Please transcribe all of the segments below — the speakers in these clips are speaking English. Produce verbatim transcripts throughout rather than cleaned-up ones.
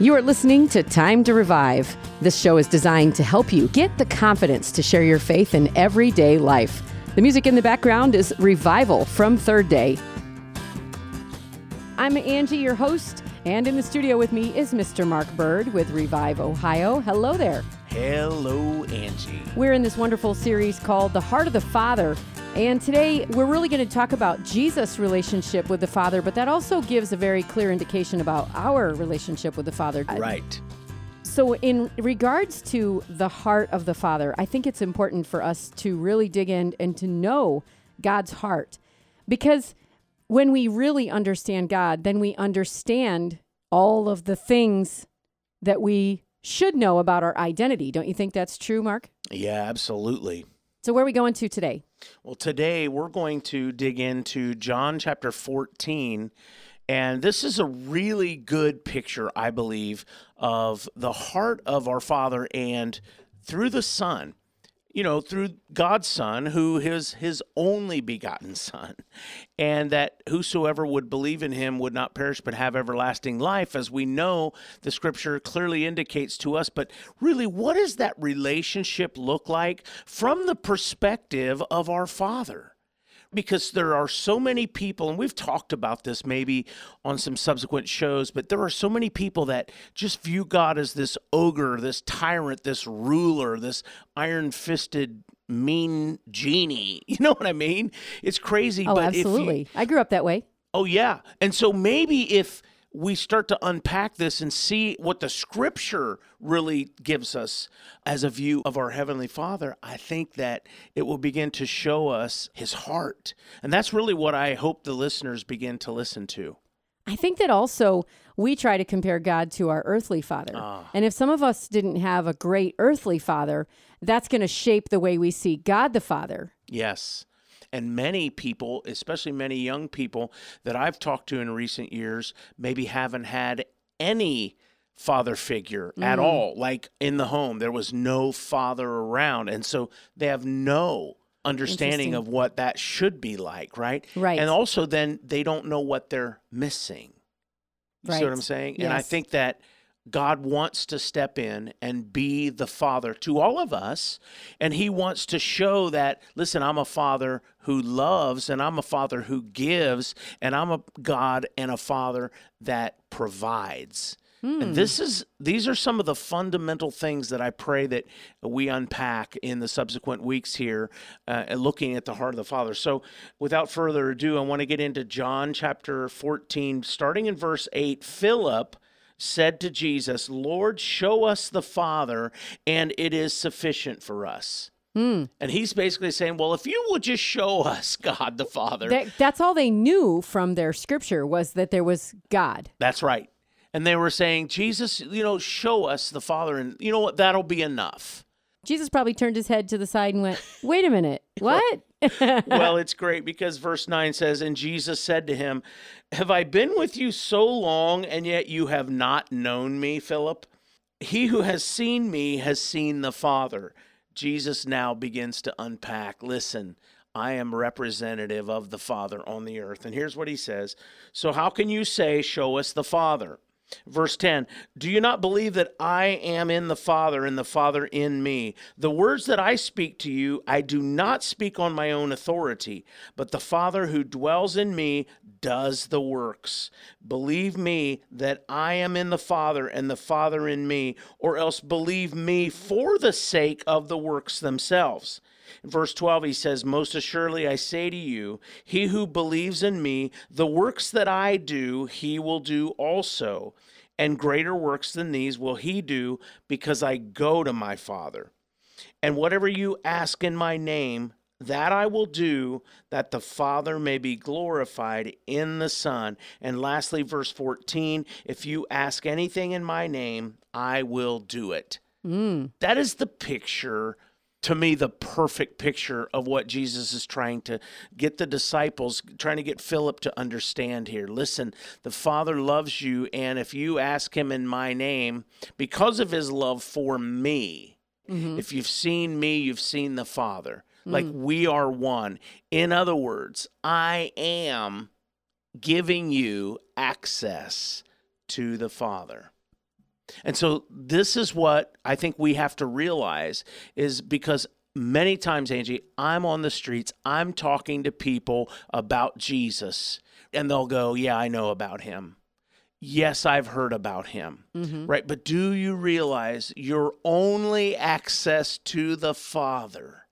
You are listening to Time to Revive. This show is designed to help you get the confidence to share your faith in everyday life. The music in the background is Revival from Third Day. I'm Angie, your host, and in the studio with me is Mister Mark Bird with Revive Ohio. Hello there. Hello, Angie. We're in this wonderful series called The Heart of the Father, and today we're really going to talk about Jesus' relationship with the Father, but that also gives a very clear indication about our relationship with the Father. Right. So in regards to the heart of the Father, I think it's important for us to really dig in and to know God's heart, because when we really understand God, then we understand all of the things that we should know about our identity. Don't you think that's true, Mark? Yeah, absolutely. So where are we going to today? Well, today we're going to dig into John chapter fourteen, and this is a really good picture, I believe, of the heart of our Father, and through the Son, you know, through God's Son, who is his only begotten Son, and that whosoever would believe in him would not perish but have everlasting life, as we know the Scripture clearly indicates to us. But really, what does that relationship look like from the perspective of our Father? Because there are so many people, and we've talked about this maybe on some subsequent shows, but there are so many people that just view God as this ogre, this tyrant, this ruler, this iron-fisted, mean genie. You know what I mean? It's crazy. Oh, but absolutely. If you, I grew up that way. Oh, yeah. And so maybe if we start to unpack this and see what the Scripture really gives us as a view of our Heavenly Father, I think that it will begin to show us his heart. And that's really what I hope the listeners begin to listen to. I think that also we try to compare God to our earthly father. Uh, and if some of us didn't have a great earthly father, that's going to shape the way we see God the Father. Yes. And many people, especially many young people that I've talked to in recent years, maybe haven't had any father figure mm. at all. Like in the home, there was no father around. And so they have no understanding of what that should be like, right? Right. And also then they don't know what they're missing. You right. see what I'm saying? Yes. And I think that God wants to step in and be the Father to all of us, and he wants to show that, listen, I'm a Father who loves, and I'm a Father who gives, and I'm a God and a Father that provides. Hmm. And this is these are some of the fundamental things that I pray that we unpack in the subsequent weeks here, uh, looking at the heart of the Father. So without further ado, I want to get into John chapter fourteen, starting in verse eight. Philip said to Jesus, "Lord, show us the Father, and it is sufficient for us." Mm. And he's basically saying, well, if you would just show us God the Father. That, that's all they knew from their Scripture, was that there was God. That's right. And they were saying, Jesus, you know, show us the Father, and you know what, that'll be enough. Jesus probably turned his head to the side and went, wait a minute, what? Well, it's great because verse nine says, "And Jesus said to him, have I been with you so long, and yet you have not known me, Philip? He who has seen me has seen the Father." Jesus now begins to unpack, listen, I am representative of the Father on the earth. And here's what he says, "So how can you say, show us the Father?" Verse ten, "Do you not believe that I am in the Father and the Father in me? The words that I speak to you, I do not speak on my own authority, but the Father who dwells in me does the works. Believe me that I am in the Father and the Father in me, or else believe me for the sake of the works themselves." In verse twelve, he says, "Most assuredly, I say to you, he who believes in me, the works that I do, he will do also. And greater works than these will he do, because I go to my Father. And whatever you ask in my name, that I will do, that the Father may be glorified in the Son." And lastly, verse fourteen, "If you ask anything in my name, I will do it." Mm. That is the picture, to me, the perfect picture of what Jesus is trying to get the disciples, trying to get Philip to understand here. Listen, the Father loves you, and if you ask him in my name, because of his love for me, mm-hmm. if you've seen me, you've seen the Father. Mm-hmm. Like, we are one. In other words, I am giving you access to the Father. And so this is what I think we have to realize is because many times, Angie, I'm on the streets, I'm talking to people about Jesus, and they'll go, yeah, I know about him. Yes, I've heard about him, mm-hmm. right? But do you realize your only access to the Father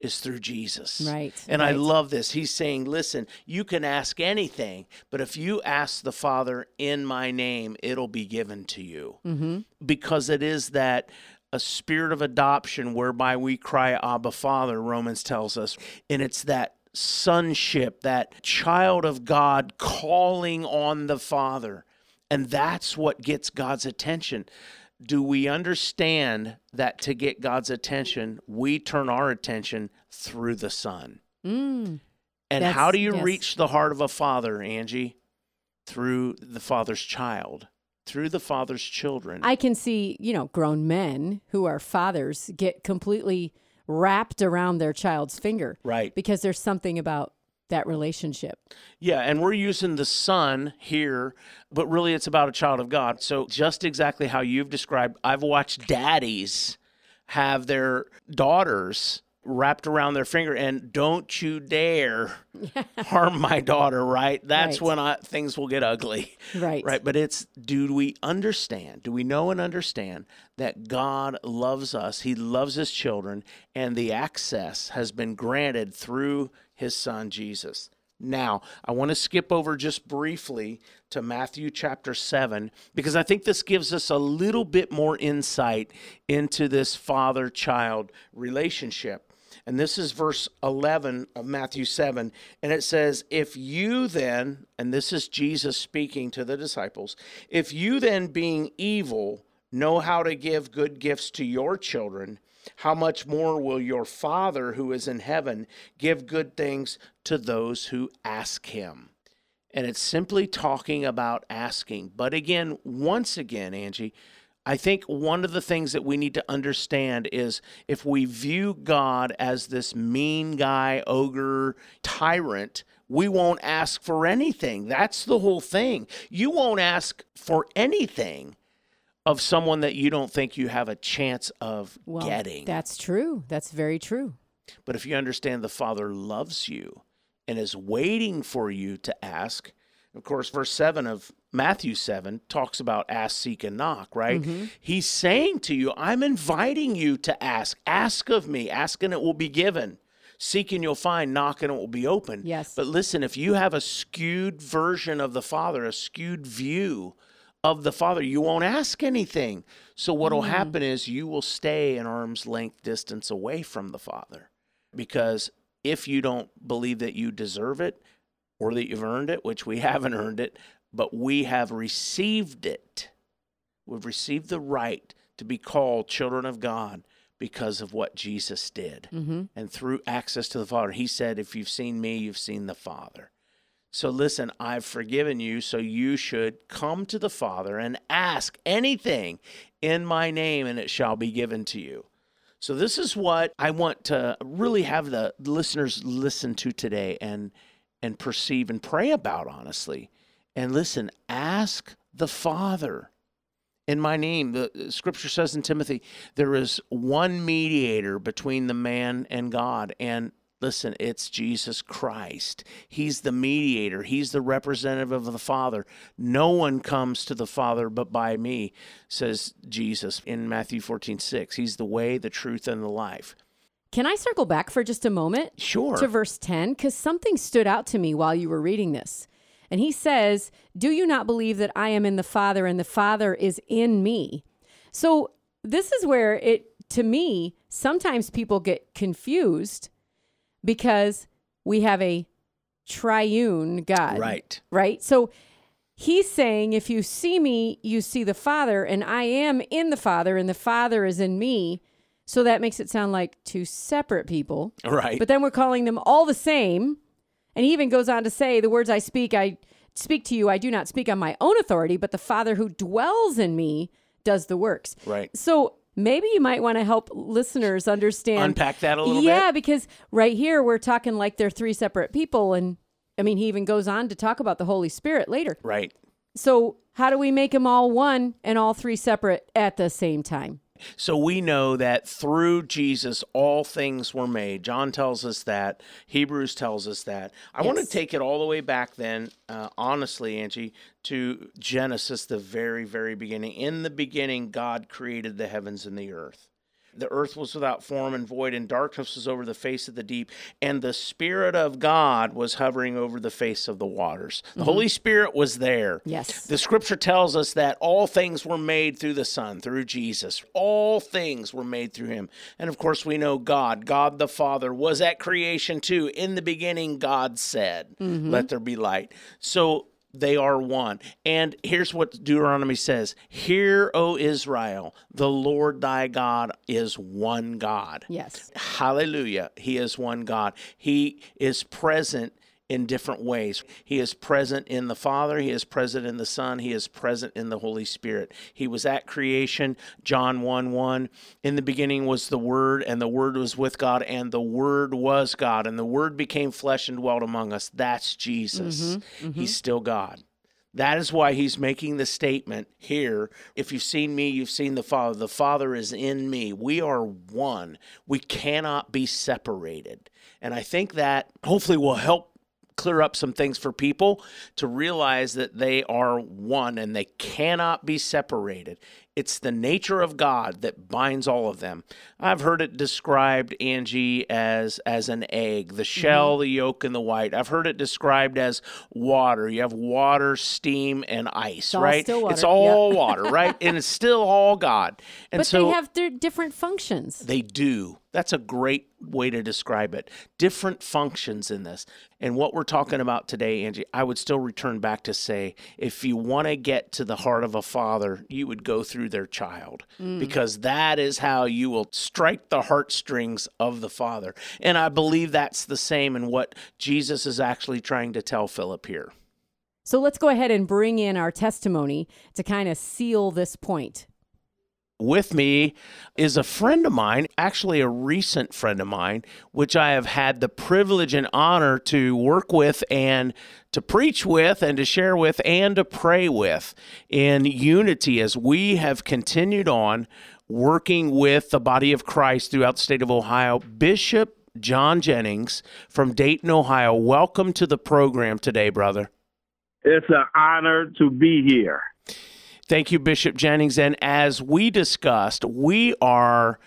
is through Jesus? Right. And right. I love this. He's saying, listen, you can ask anything, but if you ask the Father in my name, it'll be given to you. Mm-hmm. Because it is that a spirit of adoption whereby we cry, Abba, Father, Romans tells us. And it's that sonship, that child of God calling on the Father. And that's what gets God's attention. Do we understand that to get God's attention, we turn our attention through the Son? Mm, and how do you yes. reach the heart of a father, Angie? Through the Father's child, through the Father's children. I can see, you know, grown men who are fathers get completely wrapped around their child's finger. Right. Because there's something about that relationship. Yeah, and we're using the Son here, but really it's about a child of God. So just exactly how you've described, I've watched daddies have their daughters wrapped around their finger and don't you dare harm my daughter, right? That's right. when I, things will get ugly. Right. Right. But it's, do we understand, do we know and understand that God loves us, he loves his children, and the access has been granted through his Son, Jesus. Now, I want to skip over just briefly to Matthew chapter seven, because I think this gives us a little bit more insight into this father-child relationship. And this is verse eleven of Matthew seven, and it says, if you then, and this is Jesus speaking to the disciples, if you then being evil know how to give good gifts to your children, how much more will your Father who is in heaven give good things to those who ask him? And it's simply talking about asking. But again, once again, Angie, I think one of the things that we need to understand is if we view God as this mean guy, ogre, tyrant, we won't ask for anything. That's the whole thing. You won't ask for anything of someone that you don't think you have a chance of well, getting. That's true. That's very true. But if you understand the Father loves you and is waiting for you to ask, of course, verse seven of Matthew seven talks about ask, seek, and knock, right? Mm-hmm. He's saying to you, I'm inviting you to ask. Ask of me. Ask and it will be given. Seek and you'll find, knock and it will be open. Yes. But listen, if you have a skewed version of the Father, a skewed view of the Father, you won't ask anything. So what will mm-hmm. happen is you will stay an arm's length distance away from the Father, because if you don't believe that you deserve it or that you've earned it, which we haven't earned it, but we have received it. We've received the right to be called children of God because of what Jesus did. Mm-hmm. And through access to the Father, he said, if you've seen me, you've seen the Father. So listen, I've forgiven you, so you should come to the Father and ask anything in my name, and it shall be given to you. So this is what I want to really have the listeners listen to today and and perceive and pray about, honestly. And listen, ask the Father in my name. The Scripture says in Timothy, there is one mediator between the man and God, and listen, it's Jesus Christ. He's the mediator. He's the representative of the Father. No one comes to the Father but by me, says Jesus in Matthew fourteen six. He's the way, the truth, and the life. Can I circle back for just a moment? Sure. To verse ten, because something stood out to me while you were reading this. And he says, do you not believe that I am in the Father and the Father is in me? So this is where it, to me, sometimes people get confused, because we have a triune God. Right. Right? So he's saying, if you see me, you see the Father, and I am in the Father, and the Father is in me. So that makes it sound like two separate people. Right. But then we're calling them all the same. And he even goes on to say, the words I speak, I speak to you. I do not speak on my own authority, but the Father who dwells in me does the works. Right. So maybe you might want to help listeners understand. Unpack that a little yeah, bit. Yeah, because right here we're talking like they're three separate people. And I mean, he even goes on to talk about the Holy Spirit later. Right. So how do we make them all one and all three separate at the same time? So we know that through Jesus, all things were made. John tells us that. Hebrews tells us that. I yes. want to take it all the way back then, uh, honestly, Angie, to Genesis, the very, very beginning. In the beginning, God created the heavens and the earth. The earth was without form and void, and darkness was over the face of the deep, and the Spirit of God was hovering over the face of the waters. The mm-hmm. Holy Spirit was there. Yes. The Scripture tells us that all things were made through the Son, through Jesus. All things were made through Him. And, of course, we know God, God the Father, was at creation, too. In the beginning, God said, mm-hmm. let there be light. So they are one. And here's what Deuteronomy says. Hear, O Israel, the Lord thy God is one God. Yes. Hallelujah. He is one God. He is present in different ways. He is present in the Father. He is present in the Son. He is present in the Holy Spirit. He was at creation. John one one. In the beginning was the Word, and the Word was with God, and the Word was God, and the Word became flesh and dwelt among us. That's Jesus. Mm-hmm, mm-hmm. He's still God. That is why he's making the statement here, if you've seen me, you've seen the Father. The Father is in me. We are one. We cannot be separated. And I think that hopefully will help clear up some things for people to realize that they are one and they cannot be separated. It's the nature of God that binds all of them. I've heard it described, Angie, as as an egg, the shell, mm-hmm. the yolk, and the white. I've heard it described as water. You have water, steam, and ice, it's right? Still water. It's all yep. water, right? And it's still all God. And but so they have their different functions. They do. That's a great way to describe it. Different functions in this. And what we're talking about today, Angie, I would still return back to say, if you want to get to the heart of a father, you would go through their child, mm. because that is how you will strike the heartstrings of the Father. And I believe that's the same in what Jesus is actually trying to tell Philip here. So let's go ahead and bring in our testimony to kind of seal this point. With me is a friend of mine, actually a recent friend of mine, which I have had the privilege and honor to work with and to preach with and to share with and to pray with in unity as we have continued on working with the body of Christ throughout the state of Ohio. Bishop John Jennings from Dayton, Ohio. Welcome to the program today, brother. It's an honor to be here. Thank you, Bishop Jennings. And as we discussed, we are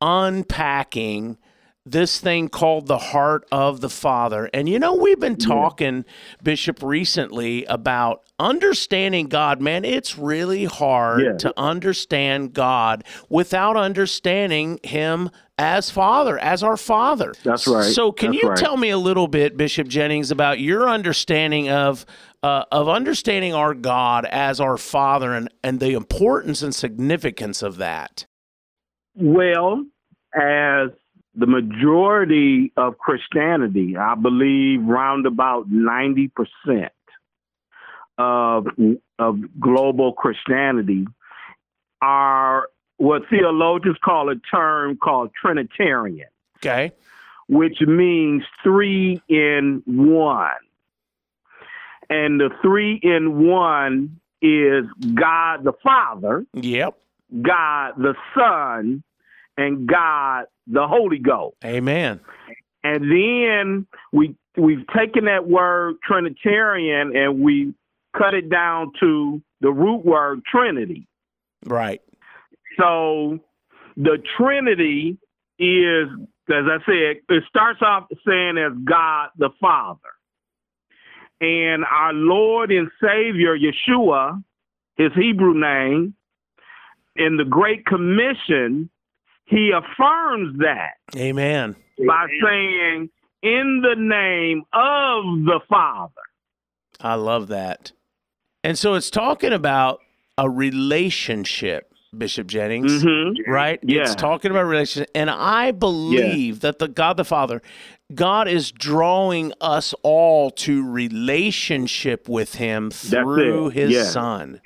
unpacking this thing called the heart of the Father. And, you know, we've been talking, Bishop, recently about understanding God. Man, it's really hard yeah. to understand God without understanding Him as Father, as our Father. That's right. So can That's you right. tell me a little bit, Bishop Jennings, about your understanding of uh, of understanding our God as our Father and, and the importance and significance of that? Well, as the majority of Christianity, I believe round about ninety percent of, of global Christianity, are what theologians call a term called Trinitarian. Okay. Which means three in one. And the three in one is God the Father, yep. God the Son, and God the Holy Ghost. Amen. And then we we've taken that word Trinitarian and we cut it down to the root word Trinity. Right. So the Trinity is, as I said, it starts off saying as God the Father. And our Lord and Savior, Yeshua, his Hebrew name, in the Great Commission, He affirms that. Amen. By saying, in the name of the Father. I love that. And so it's talking about a relationship, Bishop Jennings, mm-hmm. right? Yeah. It's talking about relationship. And I believe yeah. that the God the Father, God is drawing us all to relationship with Him through His yeah. Son.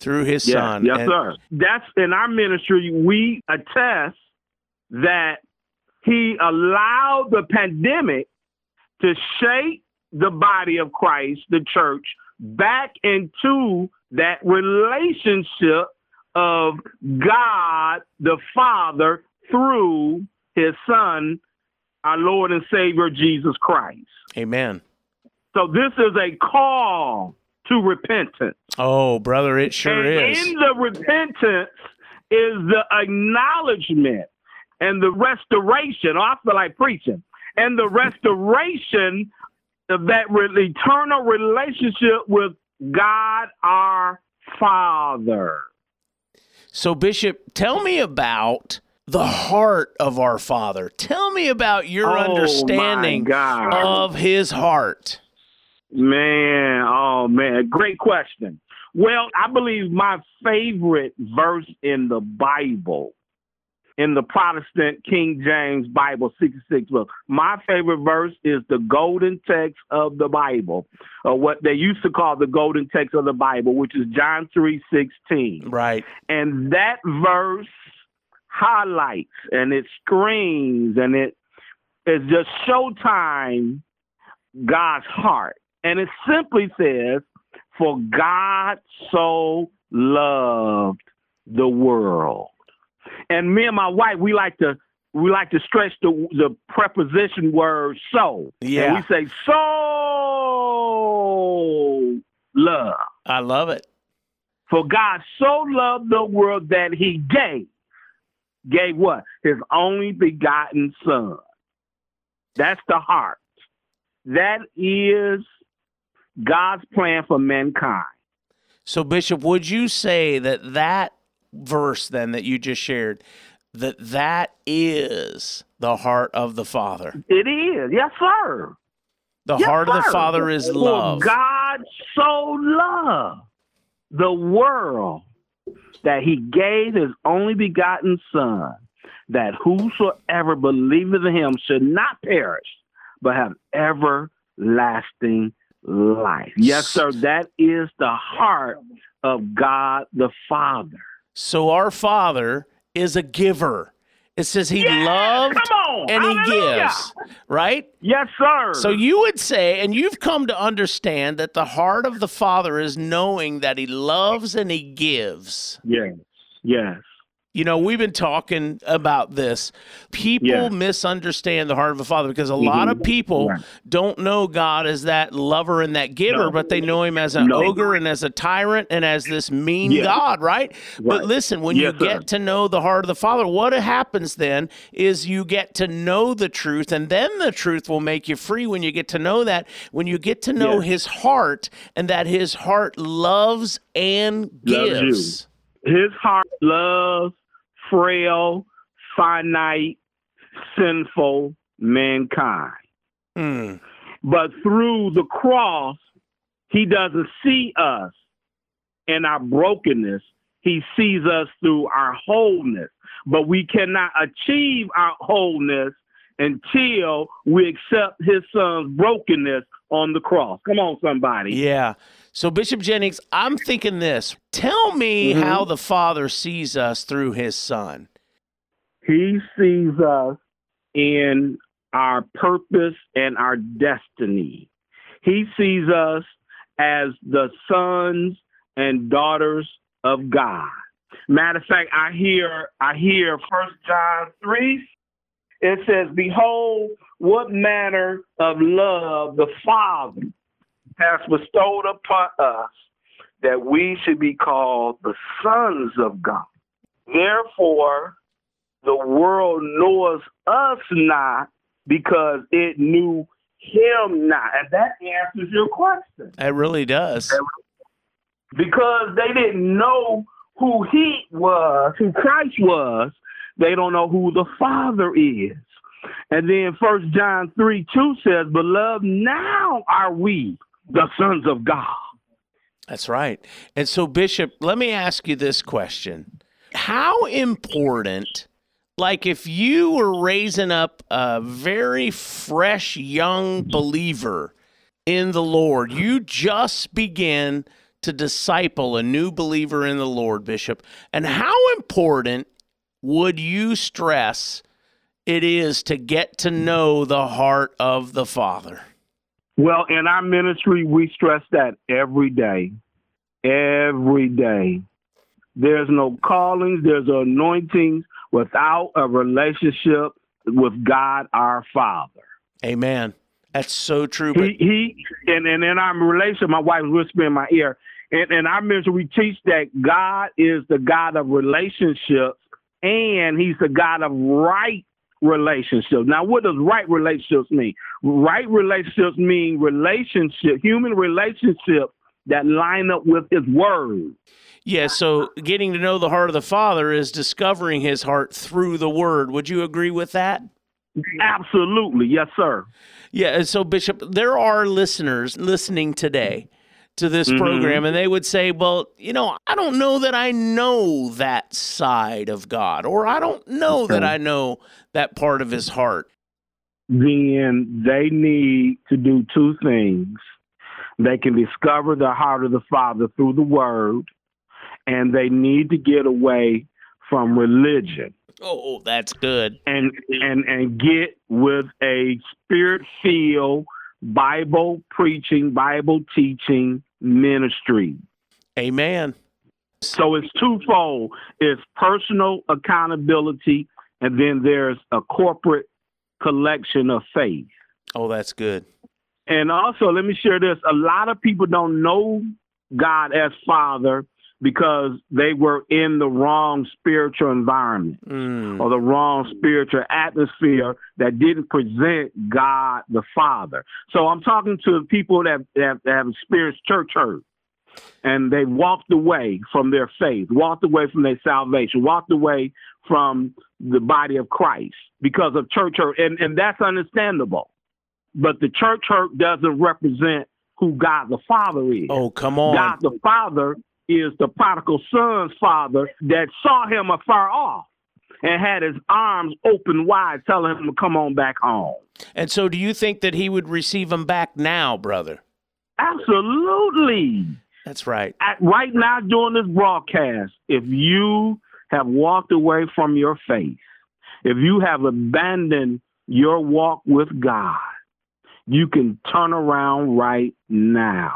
Through his yes, son. Yes, and, sir. That's in our ministry. We attest that he allowed the pandemic to shape the body of Christ, the church, back into that relationship of God the Father through his Son, our Lord and Savior, Jesus Christ. Amen. So this is a call to repentance. Oh, brother, it sure and is. In the repentance is the acknowledgement and the restoration. Oh, I feel like preaching. And the restoration of that re- eternal relationship with God our Father. So, Bishop, tell me about the heart of our Father. Tell me about your oh, understanding of his heart. Man, oh, man, great question. Well, I believe my favorite verse in the Bible, in the Protestant King James Bible, sixty-six book, my favorite verse is the golden text of the Bible, or what they used to call the golden text of the Bible, which is John three sixteen. Right. And that verse highlights and it screams and it is just showtime God's heart. And it simply says, for God so loved the world. And me and my wife, we like to we like to stretch the the preposition word so. Yeah. And we say so love. I love it. For God so loved the world that he gave. Gave what? His only begotten Son. That's the heart. That is God's plan for mankind. So, Bishop, would you say that that verse then that you just shared, that that is the heart of the Father? It is. Yes, sir. The yes, heart sir. Of the Father is love. For God so loved the world that he gave his only begotten Son, that whosoever believeth in him should not perish, but have everlasting life. Yes, sir, that is the heart of God the Father. So our Father is a giver. It says he yeah, loved and Hallelujah. He gives, right? Yes, sir. So you would say, and you've come to understand that the heart of the Father is knowing that he loves and he gives. Yes, yes. You know, we've been talking about this. People yeah. misunderstand the heart of a father because a mm-hmm. lot of people yeah. don't know God as that lover and that giver, no. but they know him as an no. ogre and as a tyrant and as this mean yeah. God, right? right? But listen, when yes, you get sir. to know the heart of the Father, what happens then is you get to know the truth, and then the truth will make you free when you get to know that. When you get to know yes. his heart, and that his heart loves and gives. His heart loves frail, finite, sinful mankind. Mm. But through the cross, he doesn't see us in our brokenness. He sees us through our wholeness. But we cannot achieve our wholeness until we accept his Son's brokenness on the cross. Come on, somebody. Yeah. So, Bishop Jennings, I'm thinking this. Tell me mm-hmm. how the Father sees us through his Son. He sees us in our purpose and our destiny. He sees us as the sons and daughters of God. Matter of fact, I hear I hear First John three, it says, behold, what manner of love the Father has bestowed upon us, that we should be called the sons of God. Therefore, the world knows us not because it knew him not. And that answers your question. It really does. Because they didn't know who he was, who Christ was, they don't know who the Father is. And then First John three two says, beloved, now are we the sons of God. That's right. And so, Bishop, let me ask you this question. How important, like if you were raising up a very fresh young believer in the Lord, you just begin to disciple a new believer in the Lord, Bishop, and how important would you stress it is to get to know the heart of the Father? Well, in our ministry, we stress that every day, every day. There's no callings, there's anointings without a relationship with God, our Father. Amen. That's so true. But... He, he and, and in our relationship, my wife was whispering in my ear, and in our ministry, we teach that God is the God of relationships, and he's the God of right relationships. Now, what does right relationships mean? Right relationships mean relationship, human relationships that line up with his word. Yeah, so getting to know the heart of the Father is discovering his heart through the word. Would you agree with that? Absolutely. Yes, sir. Yeah, and so, Bishop, there are listeners listening today to this mm-hmm. program, and they would say, well, you know, I don't know that I know that side of God, or I don't know okay. that I know that part of his heart. Then they need to do two things. They can discover the heart of the Father through the word, and they need to get away from religion. Oh, that's good. And and and get with a spirit-filled, Bible preaching, Bible teaching ministry. Amen. So it's twofold. It's personal accountability, and then there's a corporate collection of faith. Oh, that's good. And also, let me share this. A lot of people don't know God as Father because they were in the wrong spiritual environment mm. or the wrong spiritual atmosphere that didn't present God the Father. So I'm talking to people that, that, that have experienced church hurt, and they walked away from their faith, walked away from their salvation, walked away from the body of Christ because of church hurt. And, and that's understandable. But the church hurt doesn't represent who God the Father is. Oh, come on. God the Father is the prodigal son's father that saw him afar off and had his arms open wide, telling him to come on back home. And so do you think that he would receive him back now, brother? Absolutely. That's right. At, right now during this broadcast, if you have walked away from your faith, if you have abandoned your walk with God, you can turn around right now.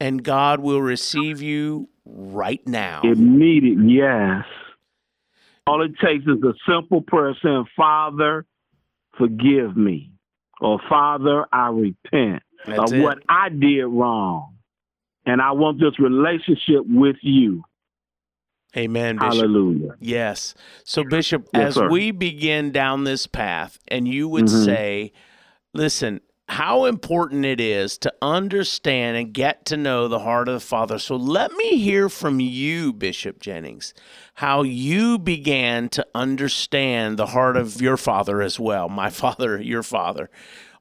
And God will receive you right now. Immediately, yes. All it takes is a simple prayer saying, Father, forgive me. Or Father, I repent That's of it. What I did wrong. And I want this relationship with you. Amen, Bishop. Hallelujah. Yes. So, Bishop, yes, as sir. we begin down this path, and you would mm-hmm. say, listen, how important it is to understand and get to know the heart of the Father. So let me hear from you, Bishop Jennings, how you began to understand the heart of your Father as well. My Father, your Father,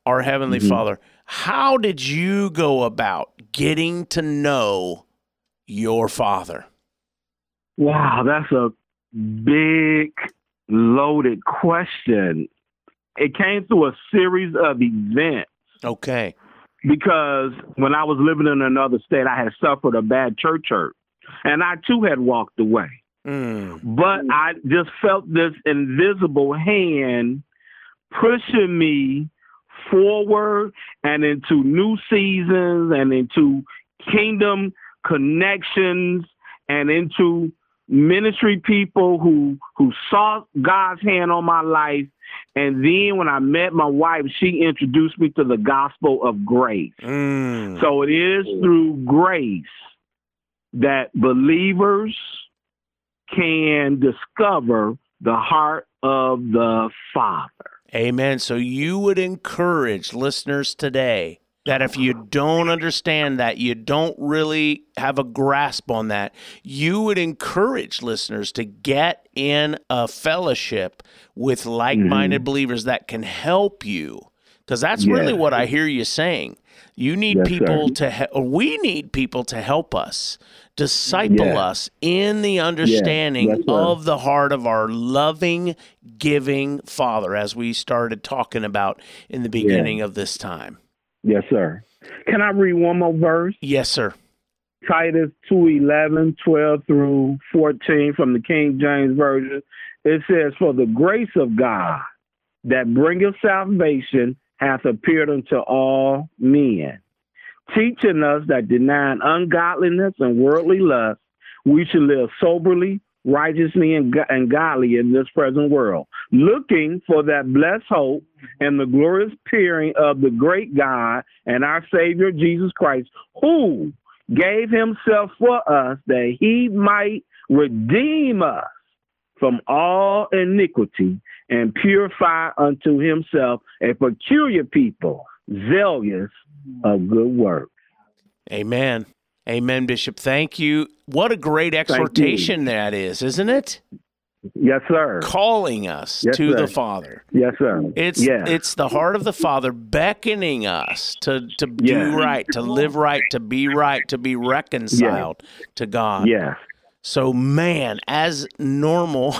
our Heavenly mm-hmm. Father. How did you go about getting to know your Father? Wow, that's a big, loaded question. It came through a series of events. Okay. Because when I was living in another state, I had suffered a bad church hurt, and I too had walked away. Mm. But I just felt this invisible hand pushing me forward and into new seasons and into kingdom connections and into ministry people who who saw God's hand on my life. And then when I met my wife, she introduced me to the gospel of grace. Mm. So it is through grace that believers can discover the heart of the Father. Amen. So you would encourage listeners today that if you don't understand that, you don't really have a grasp on that, you would encourage listeners to get in a fellowship with like-minded mm-hmm. believers that can help you. Because that's yes. really what I hear you saying. You need yes, people sir. to, he- we need people to help us, disciple yes. us in the understanding yes, of the heart of our loving, giving Father, as we started talking about in the beginning yes. of this time. Yes, sir. Can I read one more verse? Yes, sir. Titus two eleven, twelve through fourteen from the King James Version. It says, for the grace of God that bringeth salvation hath appeared unto all men, teaching us that denying ungodliness and worldly lust, we should live soberly, righteously, and, go- and godly in this present world, looking for that blessed hope and the glorious appearing of the great God and our Savior, Jesus Christ, who gave himself for us that he might redeem us from all iniquity and purify unto himself a peculiar people, zealous of good works. Amen. Amen, Bishop. Thank you. What a great exhortation that is, isn't it? Yes, sir. Calling us yes, to sir. the Father. Yes, sir. It's yes. it's the heart of the Father beckoning us to, to yes. do right, to live right, to be right, to be reconciled yes. to God. Yes. So, man, as normal,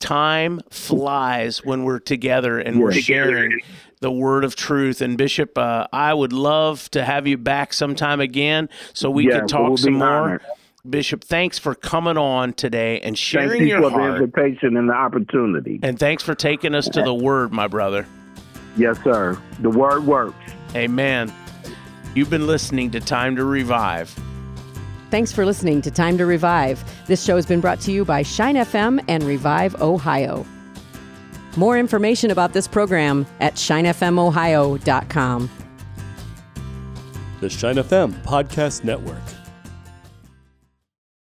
time flies when we're together and yes. we're sharing the word of truth. And Bishop, uh, I would love to have you back sometime again so we yeah, could talk we'll some more. Honored. Bishop, thanks for coming on today and sharing you your heart. Thank you for the invitation and the opportunity. And thanks for taking us to the Word, my brother. Yes, sir. The Word works. Amen. You've been listening to Time to Revive. Thanks for listening to Time to Revive. This show has been brought to you by Shine F M and Revive Ohio. More information about this program at shine f m ohio dot com. The Shine F M Podcast Network.